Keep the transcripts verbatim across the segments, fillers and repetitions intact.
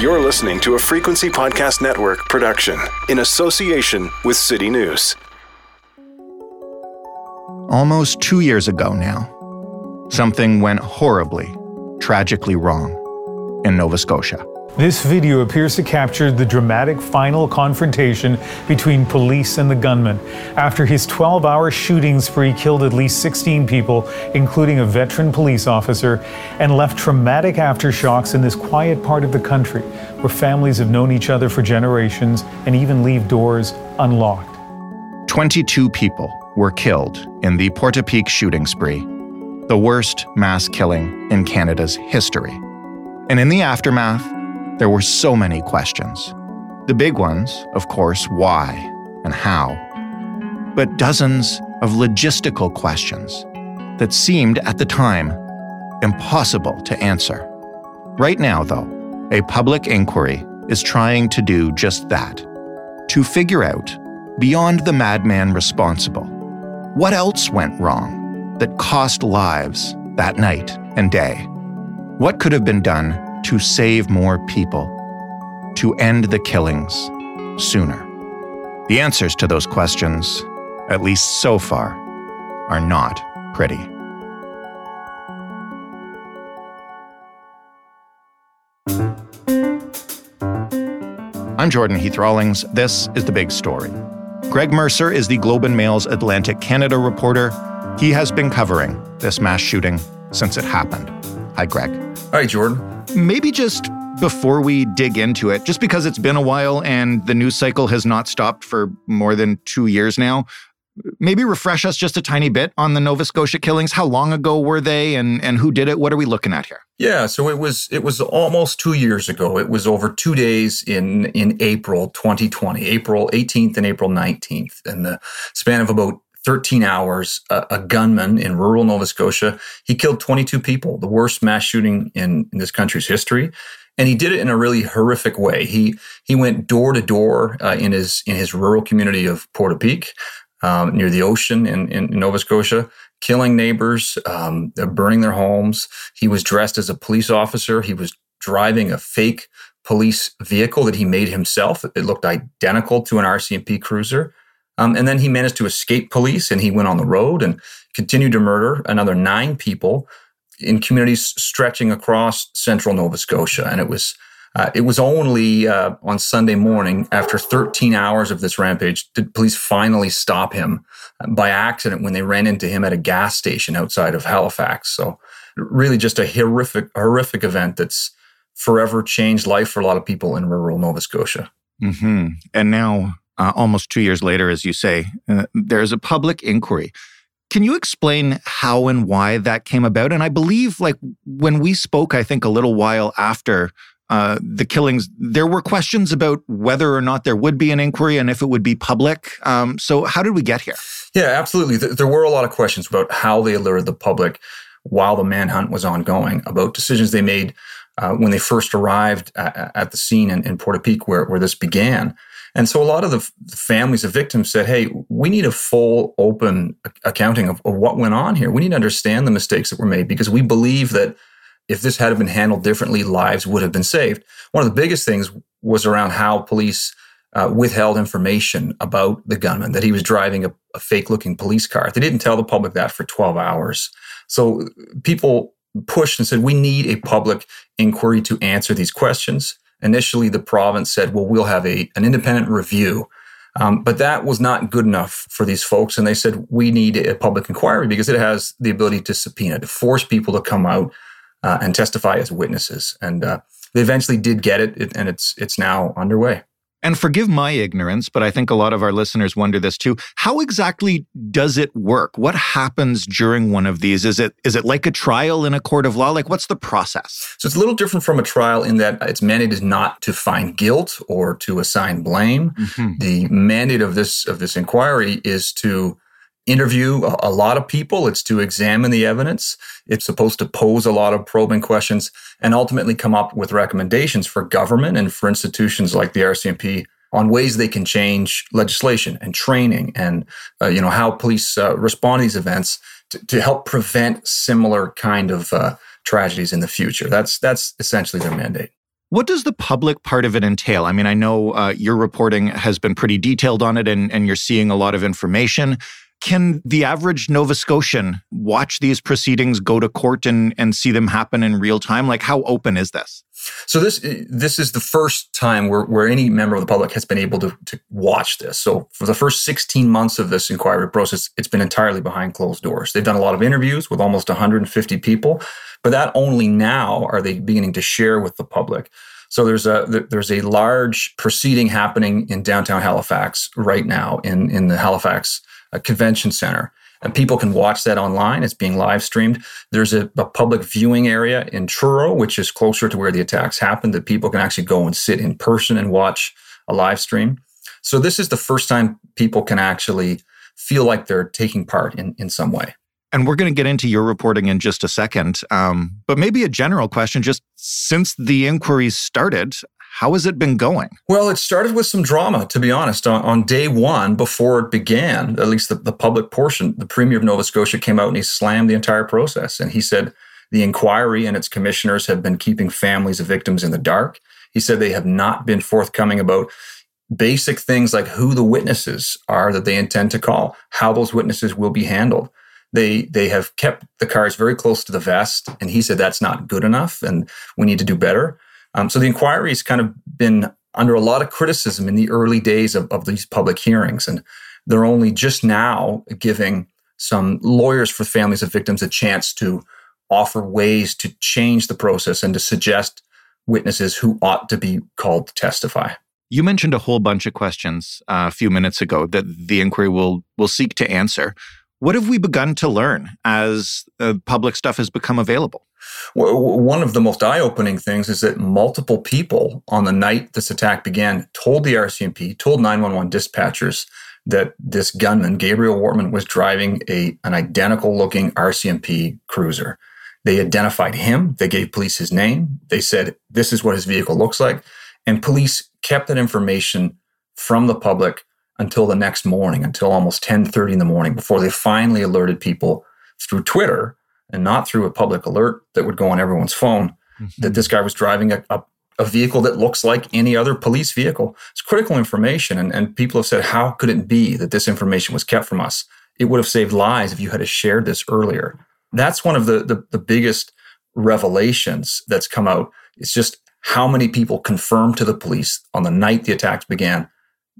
You're listening to a Frequency Podcast Network production in association with City News. Almost two years ago now, something went horribly, tragically wrong in Nova Scotia. This video appears to capture the dramatic final confrontation between police and the gunman. After his twelve-hour shooting spree killed at least sixteen people, including a veteran police officer, and left traumatic aftershocks in this quiet part of the country, where families have known each other for generations and even leave doors unlocked. twenty-two people were killed in the Portapique shooting spree, the worst mass killing in Canada's history. And in the aftermath, there were so many questions. The big ones, of course, why and how. But dozens of logistical questions that seemed, at the time, impossible to answer. Right now, though, a public inquiry is trying to do just that. To figure out, beyond the madman responsible, what else went wrong that cost lives that night and day? What could have been done to save more people, to end the killings sooner? The answers to those questions, at least so far, are not pretty. I'm Jordan Heath-Rawlings. This is The Big Story. Greg Mercer is the Globe and Mail's Atlantic Canada reporter. He has been covering this mass shooting since it happened. Hi, Greg. Hi, Jordan. Maybe just before we dig into it, just because it's been a while and the news cycle has not stopped for more than two years now, maybe refresh us just a tiny bit on the Nova Scotia killings. How long ago were they and, and who did it? What are we looking at here? Yeah, so it was it was almost two years ago. It was over two days in, in April twenty twenty, April eighteenth and April nineteenth. In the span of about thirteen hours, a, a gunman in rural Nova Scotia, he killed twenty-two people, the worst mass shooting in, in this country's history. And he did it in a really horrific way. He he went door to door in his in his rural community of Portapique, um, near the ocean in, in Nova Scotia, killing neighbors, um, burning their homes. He was dressed as a police officer. He was driving a fake police vehicle that he made himself. It looked identical to an R C M P cruiser. Um, and then he managed to escape police, and he went on the road and continued to murder another nine people in communities stretching across central Nova Scotia. And it was uh, it was only uh, on Sunday morning, after thirteen hours of this rampage, did police finally stop him by accident when they ran into him at a gas station outside of Halifax. So really just a horrific, horrific event that's forever changed life for a lot of people in rural Nova Scotia. Mm-hmm. And now, Uh, almost two years later, as you say, uh, there's a public inquiry. Can you explain how and why that came about? And I believe, like, when we spoke, I think a little while after uh, the killings, there were questions about whether or not there would be an inquiry and if it would be public. Um, so how did we get here? Yeah, absolutely. Th- there were a lot of questions about how they alerted the public while the manhunt was ongoing, about decisions they made uh, when they first arrived at, at the scene in, in Portapique where, where this began. And so a lot of the, f- the families of victims said, hey, we need a full, open accounting of, of what went on here. We need to understand the mistakes that were made, because we believe that if this had been handled differently, lives would have been saved. One of the biggest things was around how police uh, withheld information about the gunman, that he was driving a, a fake-looking police car. They didn't tell the public that for twelve hours. So people pushed and said, we need a public inquiry to answer these questions. Initially, the province said, well, we'll have a an independent review. Um, but that was not good enough for these folks. And they said, we need a public inquiry because it has the ability to subpoena, to force people to come out uh, and testify as witnesses. And uh, they eventually did get it, and it's it's now underway. And forgive my ignorance, but I think a lot of our listeners wonder this too. How exactly does it work? What happens during one of these? Is it is it like a trial in a court of law? Like, what's the process? So it's a little different from a trial in that its mandate is not to find guilt or to assign blame. Mm-hmm. The mandate of this of this inquiry is to interview a, a lot of people. It's to examine the evidence. It's supposed to pose a lot of probing questions and ultimately come up with recommendations for government and for institutions like the R C M P on ways they can change legislation and training and, uh, you know, how police uh, respond to these events to, to help prevent similar kind of uh, tragedies in the future. That's that's essentially their mandate. What does the public part of it entail? I mean, I know uh, your reporting has been pretty detailed on it and, and you're seeing a lot of information. Can the average Nova Scotian watch these proceedings, go to court and, and see them happen in real time? Like, how open is this? So this this is the first time where, where any member of the public has been able to, to watch this. So for the first sixteen months of this inquiry process, it's been entirely behind closed doors. They've done a lot of interviews with almost one hundred fifty people, but that only now are they beginning to share with the public. So there's a there's a large proceeding happening in downtown Halifax right now in, in the Halifax Convention Center. And people can watch that online. It's being live streamed. There's a, a public viewing area in Truro, which is closer to where the attacks happened, that people can actually go and sit in person and watch a live stream. So this is the first time people can actually feel like they're taking part in, in some way. And we're going to get into your reporting in just a second. Um, but maybe a general question, just since the inquiries started, how has it been going? Well, it started with some drama, to be honest. On, on day one, before it began, at least the, the public portion, the Premier of Nova Scotia came out and he slammed the entire process. And he said the inquiry and its commissioners have been keeping families of victims in the dark. He said they have not been forthcoming about basic things like who the witnesses are that they intend to call, how those witnesses will be handled. They they have kept the cards very close to the vest. And he said that's not good enough and we need to do better. Um, so the inquiry has kind of been under a lot of criticism in the early days of, of these public hearings. And they're only just now giving some lawyers for families of victims a chance to offer ways to change the process and to suggest witnesses who ought to be called to testify. You mentioned a whole bunch of questions uh, a few minutes ago that the inquiry will will seek to answer. What have we begun to learn as uh, public stuff has become available? Well, one of the most eye-opening things is that multiple people on the night this attack began told the R C M P, told nine one one dispatchers that this gunman, Gabriel Wortman, was driving a an identical-looking R C M P cruiser. They identified him. They gave police his name. They said, this is what his vehicle looks like. And police kept that information from the public until the next morning, until almost ten thirty in the morning, before they finally alerted people through Twitter and not through a public alert that would go on everyone's phone, mm-hmm. that this guy was driving a, a, a vehicle that looks like any other police vehicle. It's critical information. And, and people have said, how could it be that this information was kept from us? It would have saved lives if you had shared this earlier. That's one of the, the, the biggest revelations that's come out. It's just how many people confirmed to the police on the night the attacks began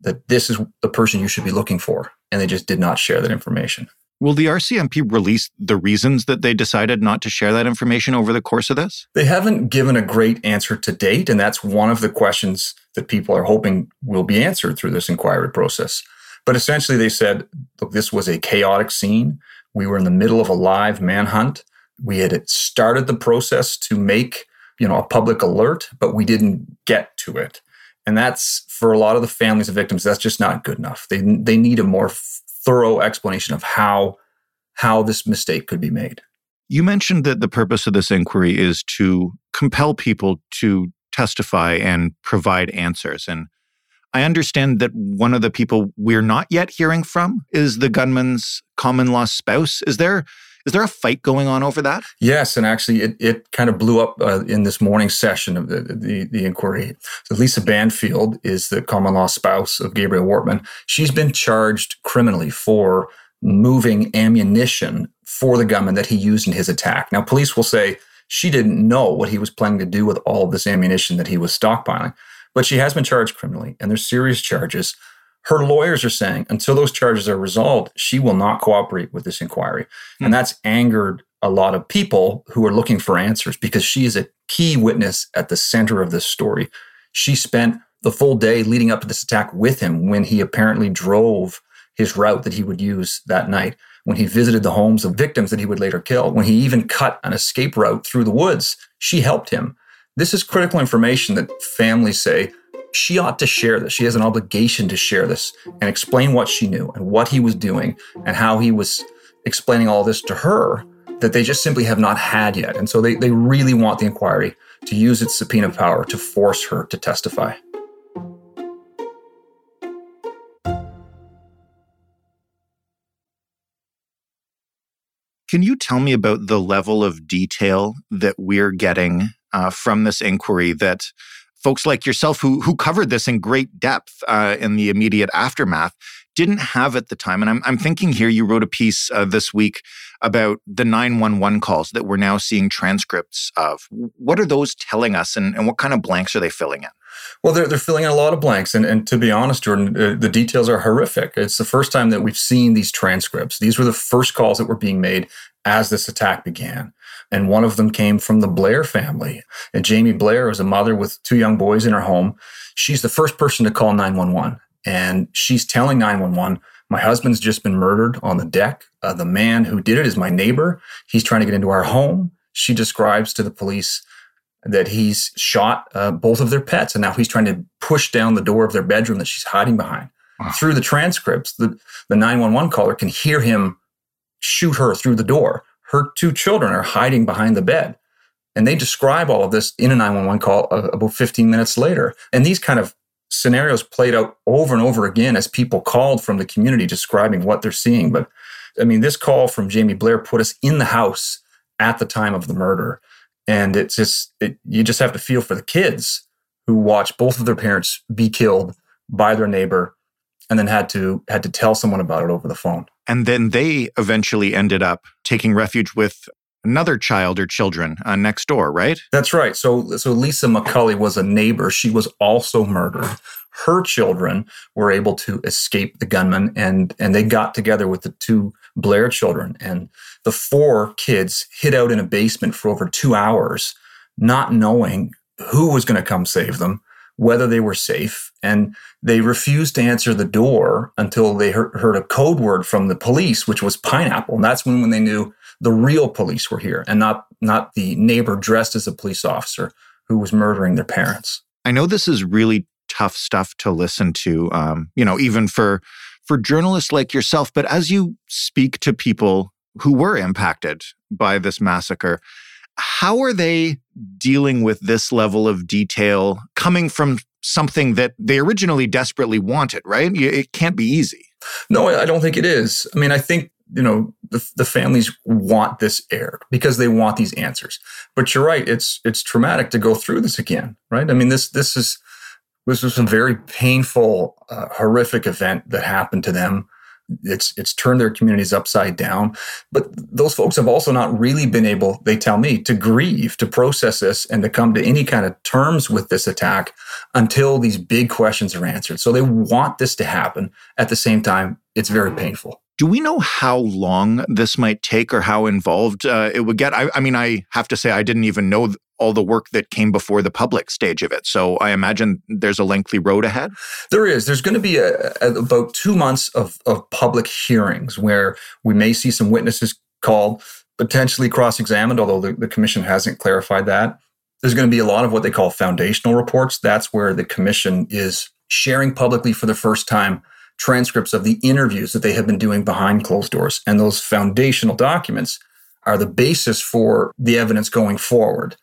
that this is the person you should be looking for. And they just did not share that information. Will the R C M P release the reasons that they decided not to share that information over the course of this? They haven't given a great answer to date. And that's one of the questions that people are hoping will be answered through this inquiry process. But essentially they said, look, this was a chaotic scene. We were in the middle of a live manhunt. We had started the process to make, you know, a public alert, but we didn't get to it. And that's, for a lot of the families of victims, that's just not good enough. They they need a more f- thorough explanation of how, how this mistake could be made. You mentioned that the purpose of this inquiry is to compel people to testify and provide answers. And I understand that one of the people we're not yet hearing from is the gunman's common law spouse. Is there... Is there a fight going on over that? Yes, and actually it, it kind of blew up uh, in this morning's session of the, the, the inquiry. So Lisa Banfield is the common law spouse of Gabriel Wortman. She's been charged criminally for moving ammunition for the gunman that he used in his attack. Now, police will say she didn't know what he was planning to do with all of this ammunition that he was stockpiling, but she has been charged criminally, and there's serious charges. Her lawyers are saying until those charges are resolved, she will not cooperate with this inquiry. Mm. And that's angered a lot of people who are looking for answers because she is a key witness at the center of this story. She spent the full day leading up to this attack with him when he apparently drove his route that he would use that night, when he visited the homes of victims that he would later kill, when he even cut an escape route through the woods. She helped him. This is critical information that families say, she ought to share this. She has an obligation to share this and explain what she knew and what he was doing and how he was explaining all this to her that they just simply have not had yet. And so they, they really want the inquiry to use its subpoena power to force her to testify. Can you tell me about the level of detail that we're getting uh, from this inquiry that folks like yourself who who covered this in great depth uh, in the immediate aftermath didn't have at the time. And I'm, I'm thinking here, you wrote a piece uh, this week about the nine one one calls that we're now seeing transcripts of. What are those telling us, and, and what kind of blanks are they filling in? Well, they're, they're filling in a lot of blanks. And, and to be honest, Jordan, uh, the details are horrific. It's the first time that we've seen these transcripts. These were the first calls that were being made as this attack began. And one of them came from the Blair family. And Jamie Blair is a mother with two young boys in her home. She's the first person to call nine one one. And she's telling nine one one, my husband's just been murdered on the deck. Uh, the man who did it is my neighbor. He's trying to get into our home. She describes to the police that he's shot uh, both of their pets, and now he's trying to push down the door of their bedroom that she's hiding behind. Wow. Through the transcripts, the, the nine one one caller can hear him shoot her through the door. Her two children are hiding behind the bed. And they describe all of this in a nine one one call uh, about fifteen minutes later. And these kind of scenarios played out over and over again as people called from the community describing what they're seeing. But I mean, this call from Jamie Blair put us in the house at the time of the murder. And it's just, it, you just have to feel for the kids who watched both of their parents be killed by their neighbor and then had to had to tell someone about it over the phone. And then they eventually ended up taking refuge with another child or children uh, next door, right? That's right. So, so Lisa McCulley was a neighbor. She was also murdered. Her children were able to escape the gunman, and, and they got together with the two Blair children. And the four kids hid out in a basement for over two hours, not knowing who was going to come save them, whether they were safe. And they refused to answer the door until they heard, heard a code word from the police, which was pineapple. And that's when, when they knew the real police were here and not, not the neighbor dressed as a police officer who was murdering their parents. I know this is really tough stuff to listen to, um, you know, even for for journalists like yourself. But as you speak to people who were impacted by this massacre, how are they dealing with this level of detail coming from something that they originally desperately wanted, right? It can't be easy. No, I don't think it is. I mean, I think, you know, the, the families want this aired because they want these answers. But you're right, it's it's traumatic to go through this again, right? I mean, this this is this was a very painful, uh, horrific event that happened to them. It's it's turned their communities upside down. But those folks have also not really been able, they tell me, to grieve, to process this, and to come to any kind of terms with this attack until these big questions are answered. So they want this to happen. At the same time, it's very painful. Do we know how long this might take or how involved uh, it would get? I, I mean, I have to say I didn't even know th- all the work that came before the public stage of it. So I imagine there's a lengthy road ahead. There is. There's going to be a, a, about two months of, of public hearings where we may see some witnesses called, potentially cross-examined, although the, the commission hasn't clarified that. There's going to be a lot of what they call foundational reports. That's where the commission is sharing publicly for the first time transcripts of the interviews that they have been doing behind closed doors. And those foundational documents are the basis for the evidence going forward.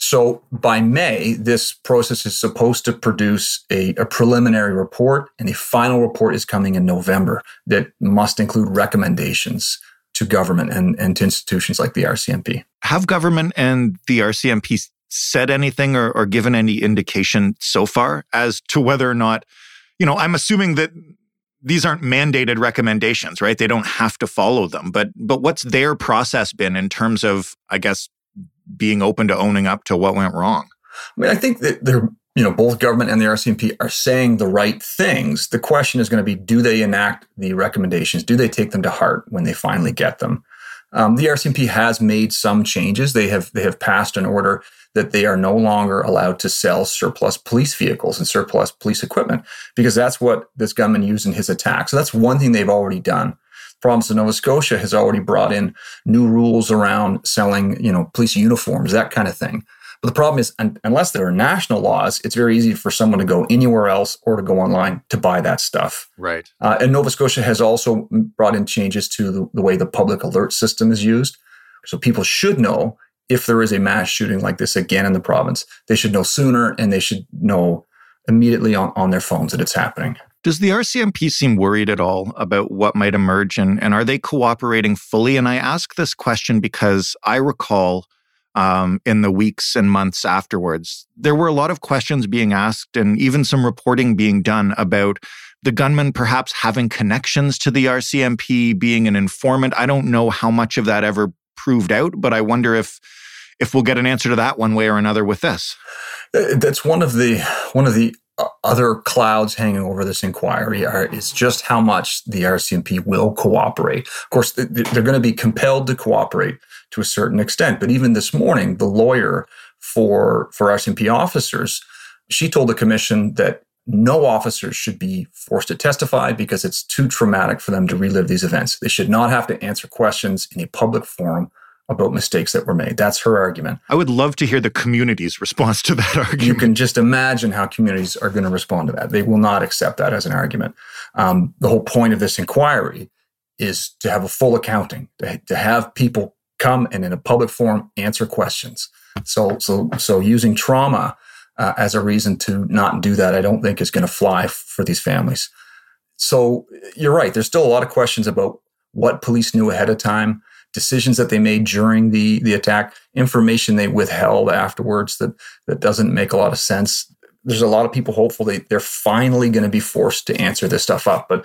So by May, this process is supposed to produce a, a preliminary report, and the final report is coming in November that must include recommendations to government and, and to institutions like the R C M P. Have government and the R C M P said anything or, or given any indication so far as to whether or not, you know, I'm assuming that these aren't mandated recommendations, right? They don't have to follow them. But but what's their process been in terms of, I guess, being open to owning up to what went wrong? I mean, I think that they're, you know, both government and the R C M P are saying the right things. The question is going to be, do they enact the recommendations? Do they take them to heart when they finally get them? Um, the R C M P has made some changes. They have they have passed an order that they are no longer allowed to sell surplus police vehicles and surplus police equipment because that's what this gunman used in his attack. So that's one thing they've already done. Province of Nova Scotia has already brought in new rules around selling, you know, police uniforms, that kind of thing. But the problem is, un- unless there are national laws, it's very easy for someone to go anywhere else or to go online to buy that stuff. Right. Uh, and Nova Scotia has also brought in changes to the, the way the public alert system is used. So people should know if there is a mass shooting like this again in the province. They should know sooner, and they should know immediately on, on their phones that it's happening. Does the R C M P seem worried at all about what might emerge, and, and are they cooperating fully? And I ask this question because I recall um, in the weeks and months afterwards. There were a lot of questions being asked and even some reporting being done about the gunman perhaps having connections to the R C M P, being an informant. I don't know how much of that ever proved out, but I wonder if if we'll get an answer to that one way or another with this. That's one of the one of the other clouds hanging over this inquiry are, is just how much the R C M P will cooperate. Of course, they're going to be compelled to cooperate to a certain extent. But even this morning, the lawyer for for R C M P officers, she told the commission that no officers should be forced to testify because it's too traumatic for them to relive these events. They should not have to answer questions in a public forum about mistakes that were made. That's her argument. I would love to hear the community's response to that argument. You can just imagine how communities are going to respond to that. They will not accept that as an argument. Um, the whole point of this inquiry is to have a full accounting, to, to have people come and in a public forum answer questions. So, so, so using trauma Uh, as a reason to not do that, I don't think is going to fly f- for these families. So you're right. There's still a lot of questions about what police knew ahead of time, decisions that they made during the the attack, information they withheld afterwards that, that doesn't make a lot of sense. There's a lot of people hopeful they, they're finally going to be forced to answer this stuff up. But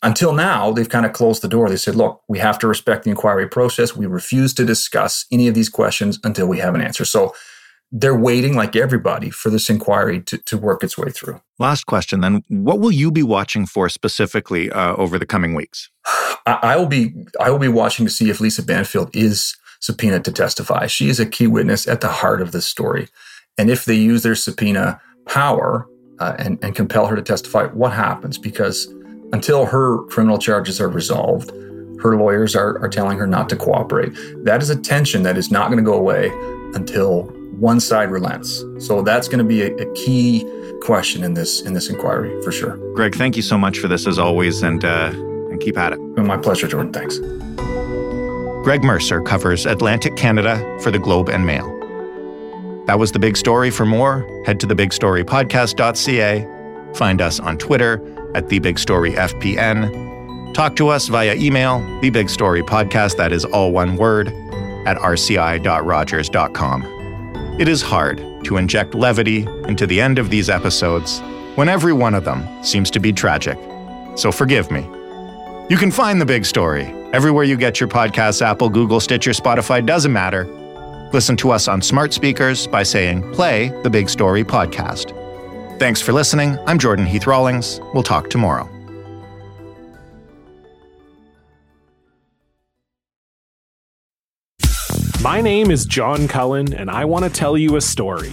until now, they've kind of closed the door. They said, look, we have to respect the inquiry process. We refuse to discuss any of these questions until we have an answer. So they're waiting, like everybody, for this inquiry to, to work its way through. Last question, then. What will you be watching for specifically uh, over the coming weeks? I, I will be I will be watching to see if Lisa Banfield is subpoenaed to testify. She is a key witness at the heart of this story. And if they use their subpoena power uh, and, and compel her to testify, what happens? Because until her criminal charges are resolved, her lawyers are, are telling her not to cooperate. That is a tension that is not going to go away until one side relents. So that's going to be a, a key question in this in this inquiry, for sure. Greg, thank you so much for this, as always, and, uh, and keep at it. My pleasure, Jordan. Thanks. Greg Mercer covers Atlantic Canada for The Globe and Mail. That was The Big Story. For more, head to the big story podcast dot c a. Find us on Twitter at the big story f p n. Talk to us via email, the big story podcast, that is all one word, at r c i dot rogers dot com. It is hard to inject levity into the end of these episodes when every one of them seems to be tragic. So forgive me. You can find The Big Story everywhere you get your podcasts, Apple, Google, Stitcher, Spotify, doesn't matter. Listen to us on smart speakers by saying, play The Big Story Podcast. Thanks for listening. I'm Jordan Heath-Rawlings. We'll talk tomorrow. My name is John Cullen, and I want to tell you a story.